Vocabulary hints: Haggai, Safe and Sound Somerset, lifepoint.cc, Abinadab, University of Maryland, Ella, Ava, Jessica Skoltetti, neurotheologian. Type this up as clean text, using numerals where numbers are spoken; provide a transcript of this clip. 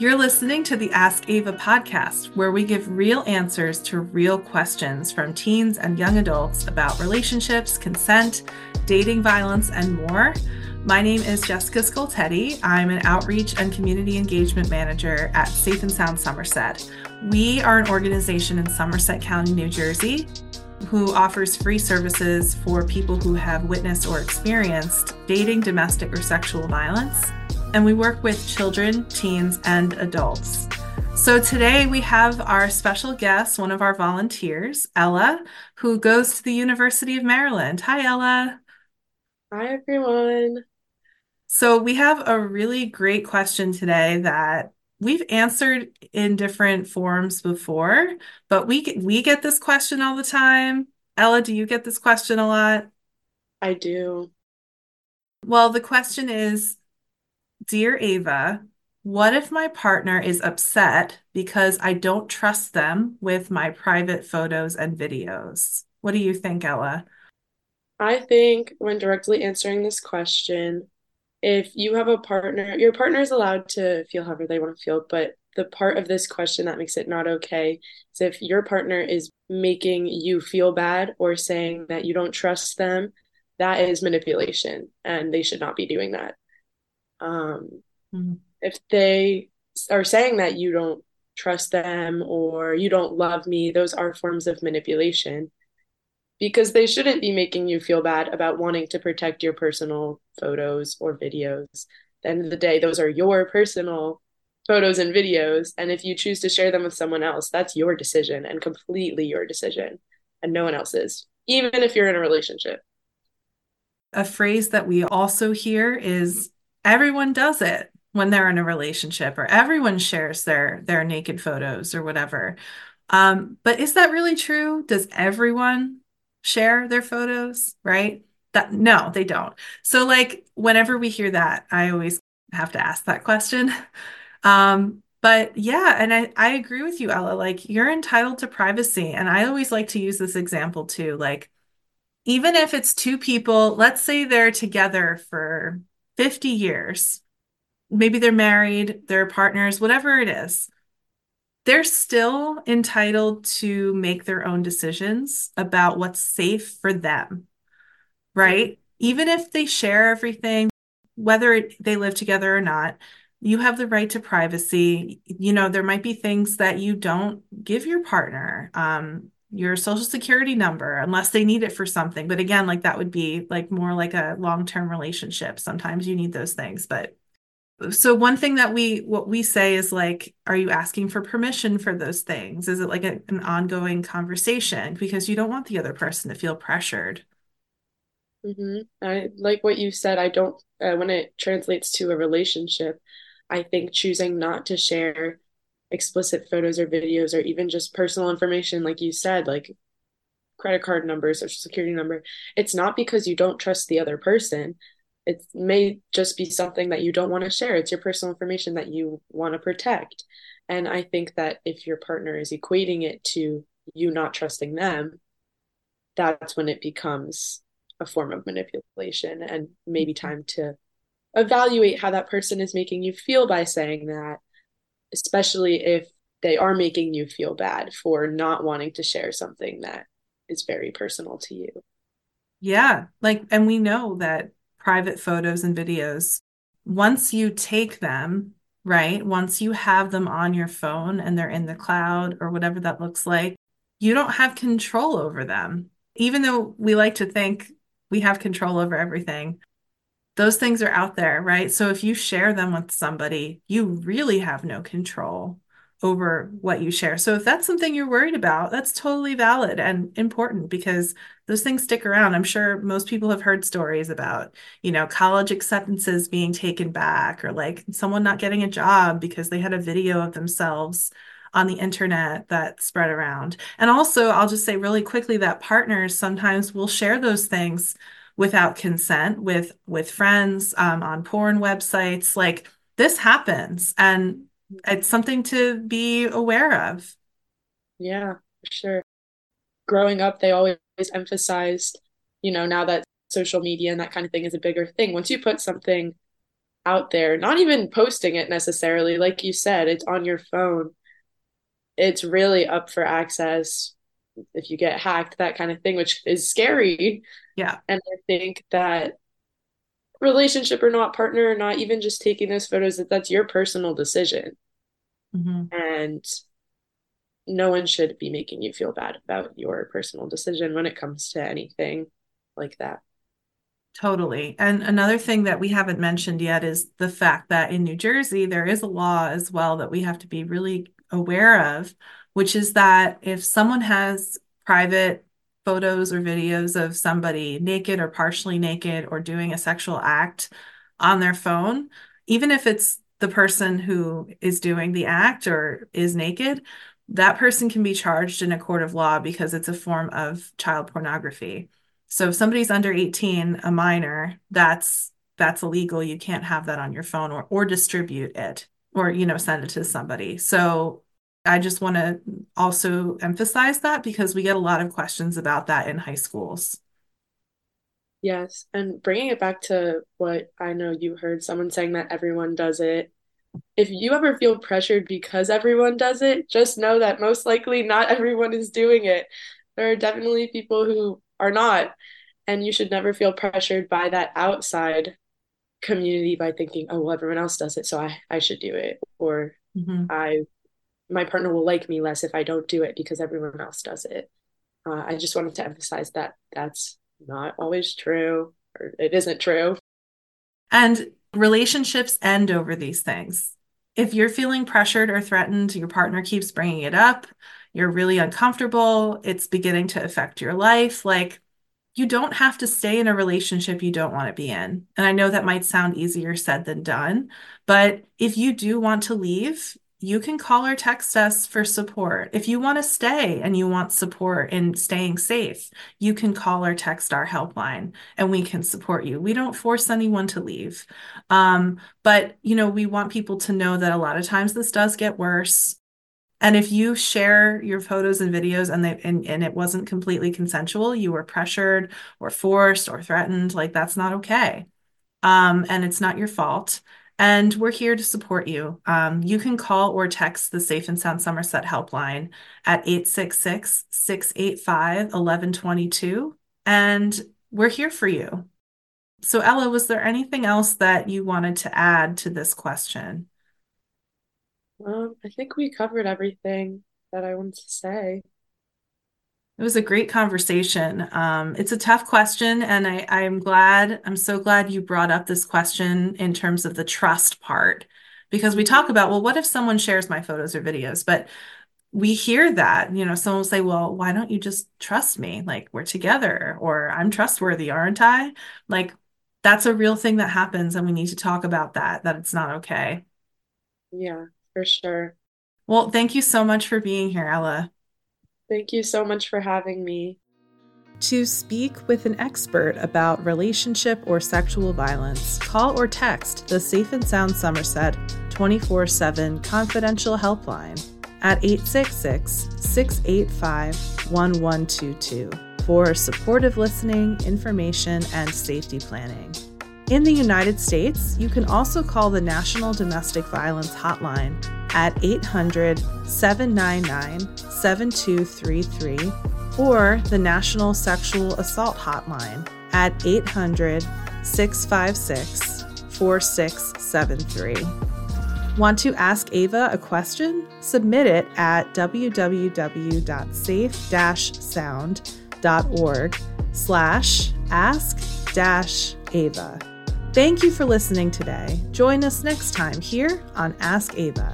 You're listening to the Ask Ava podcast, where we give real answers to real questions from teens and young adults about relationships, consent, dating, violence, and more. My name is Jessica Skoltetti. I'm an outreach and community engagement manager at Safe and Sound Somerset. We are an organization in Somerset County, New Jersey, who offers free services for people who have witnessed or experienced dating, domestic, or sexual violence. And we work with children, teens, and adults. So today we have our special guest, one of our volunteers, Ella, who goes to the University of Maryland. Hi, Ella. Hi, everyone. So we have a really great question today that we've answered in different forms before, but we get this question all the time. Ella, do you get this question a lot? I do. Well, the question is, Dear Ava, what if my partner is upset because I don't trust them with my private photos and videos? What do you think, Ella? I think when directly answering this question, if you have a partner, your partner is allowed to feel however they want to feel, but the part of this question that makes it not okay is if your partner is making you feel bad or saying that you don't trust them, that is manipulation, and they should not be doing that. If they are saying that you don't trust them or you don't love me, those are forms of manipulation because they shouldn't be making you feel bad about wanting to protect your personal photos or videos. At the end of the day, those are your personal photos and videos. And if you choose to share them with someone else, that's your decision and completely your decision and no one else's, even if you're in a relationship. A phrase that we also hear is, everyone does it when they're in a relationship, or everyone shares their naked photos or whatever. But is that really true? Does everyone share their photos, right? No, they don't. So like whenever we hear that, I always have to ask that question. But yeah, and I agree with you, Ella, like you're entitled to privacy. And I always like to use this example too. Like even if it's two people, let's say they're together for 50 years, maybe they're married, they're partners, whatever it is, they're still entitled to make their own decisions about what's safe for them, right? Even if they share everything, whether they live together or not, you have the right to privacy. You know, there might be things that you don't give your partner, your social security number, unless they need it for something. But again, like that would be like more like a long-term relationship. Sometimes you need those things. But so one thing that what we say is like, are you asking for permission for those things? Is it like an ongoing conversation? Because you don't want the other person to feel pressured. I like what you said. I don't, when it translates to a relationship, I think choosing not to share explicit photos or videos or even just personal information, like you said, like credit card number, social security number, it's not because you don't trust the other person. It may just be something that you don't want to share. It's your personal information that you want to protect. And I think that if your partner is equating it to you not trusting them, that's when it becomes a form of manipulation, and maybe time to evaluate how that person is making you feel by saying that, especially if they are making you feel bad for not wanting to share something that is very personal to you. Yeah. Like, and we know that private photos and videos, once you take them, right, once you have them on your phone and they're in the cloud or whatever that looks like, you don't have control over them. Even though we like to think we have control over everything, those things are out there, right? So if you share them with somebody, you really have no control over what you share. So if that's something you're worried about, that's totally valid and important because those things stick around. I'm sure most people have heard stories about, you know, college acceptances being taken back, or like someone not getting a job because they had a video of themselves on the internet that spread around. And also, I'll just say really quickly that partners sometimes will share those things without consent with friends, on porn websites. Like this happens, and it's something to be aware of. Yeah, for sure. Growing up, they always emphasized, you know, now that social media and that kind of thing is a bigger thing, once you put something out there, not even posting it necessarily. Like you said, it's on your phone. It's really up for access if you get hacked, that kind of thing, which is scary. Yeah. And I think that relationship or not, partner or not, even just taking those photos, that's your personal decision. Mm-hmm. And no one should be making you feel bad about your personal decision when it comes to anything like that. Totally. And another thing that we haven't mentioned yet is the fact that in New Jersey, there is a law as well that we have to be really aware of, which is that if someone has private photos or videos of somebody naked or partially naked or doing a sexual act on their phone, even if it's the person who is doing the act or is naked, that person can be charged in a court of law because it's a form of child pornography. So if somebody's under 18, a minor, that's illegal. You can't have that on your phone or distribute it or, you know, send it to somebody. So I just want to also emphasize that because we get a lot of questions about that in high schools. Yes. And bringing it back to what I know you heard someone saying that everyone does it. If you ever feel pressured because everyone does it, just know that most likely not everyone is doing it. There are definitely people who are not, and you should never feel pressured by that outside community by thinking, oh, well, everyone else does it, so I should do it, or mm-hmm. My partner will like me less if I don't do it because everyone else does it. I just wanted to emphasize that that's not always true, or it isn't true. And relationships end over these things. If you're feeling pressured or threatened, your partner keeps bringing it up, you're really uncomfortable, it's beginning to affect your life. Like, you don't have to stay in a relationship you don't want to be in. And I know that might sound easier said than done, but if you do want to leave, you can call or text us for support. If you want to stay and you want support in staying safe, you can call or text our helpline and we can support you. We don't force anyone to leave. But, you know, we want people to know that a lot of times this does get worse. And if you share your photos and videos and it wasn't completely consensual, you were pressured or forced or threatened, like that's not okay. And it's not your fault. And we're here to support you. You can call or text the Safe and Sound Somerset helpline at 866-685-1122. And we're here for you. So Ella, was there anything else that you wanted to add to this question? I think we covered everything that I wanted to say. It was a great conversation. It's a tough question, and I'm so glad you brought up this question in terms of the trust part, because we talk about, well, what if someone shares my photos or videos? But we hear that, you know, someone will say, well, why don't you just trust me? Like, we're together, or I'm trustworthy, aren't I? Like, that's a real thing that happens, and we need to talk about that it's not okay. Yeah, for sure. Well, thank you so much for being here, Ella. Thank you so much for having me. To speak with an expert about relationship or sexual violence, call or text the Safe and Sound Somerset 24/7 confidential helpline at 866-685-1122 for supportive listening, information, and safety planning. In the United States, you can also call the National Domestic Violence Hotline at 800-799-7233 or the National Sexual Assault Hotline at 800-656-4673. Want to ask Ava a question? Submit it at www.safe-sound.org/ask-Ava. Thank you for listening today. Join us next time here on Ask Ava.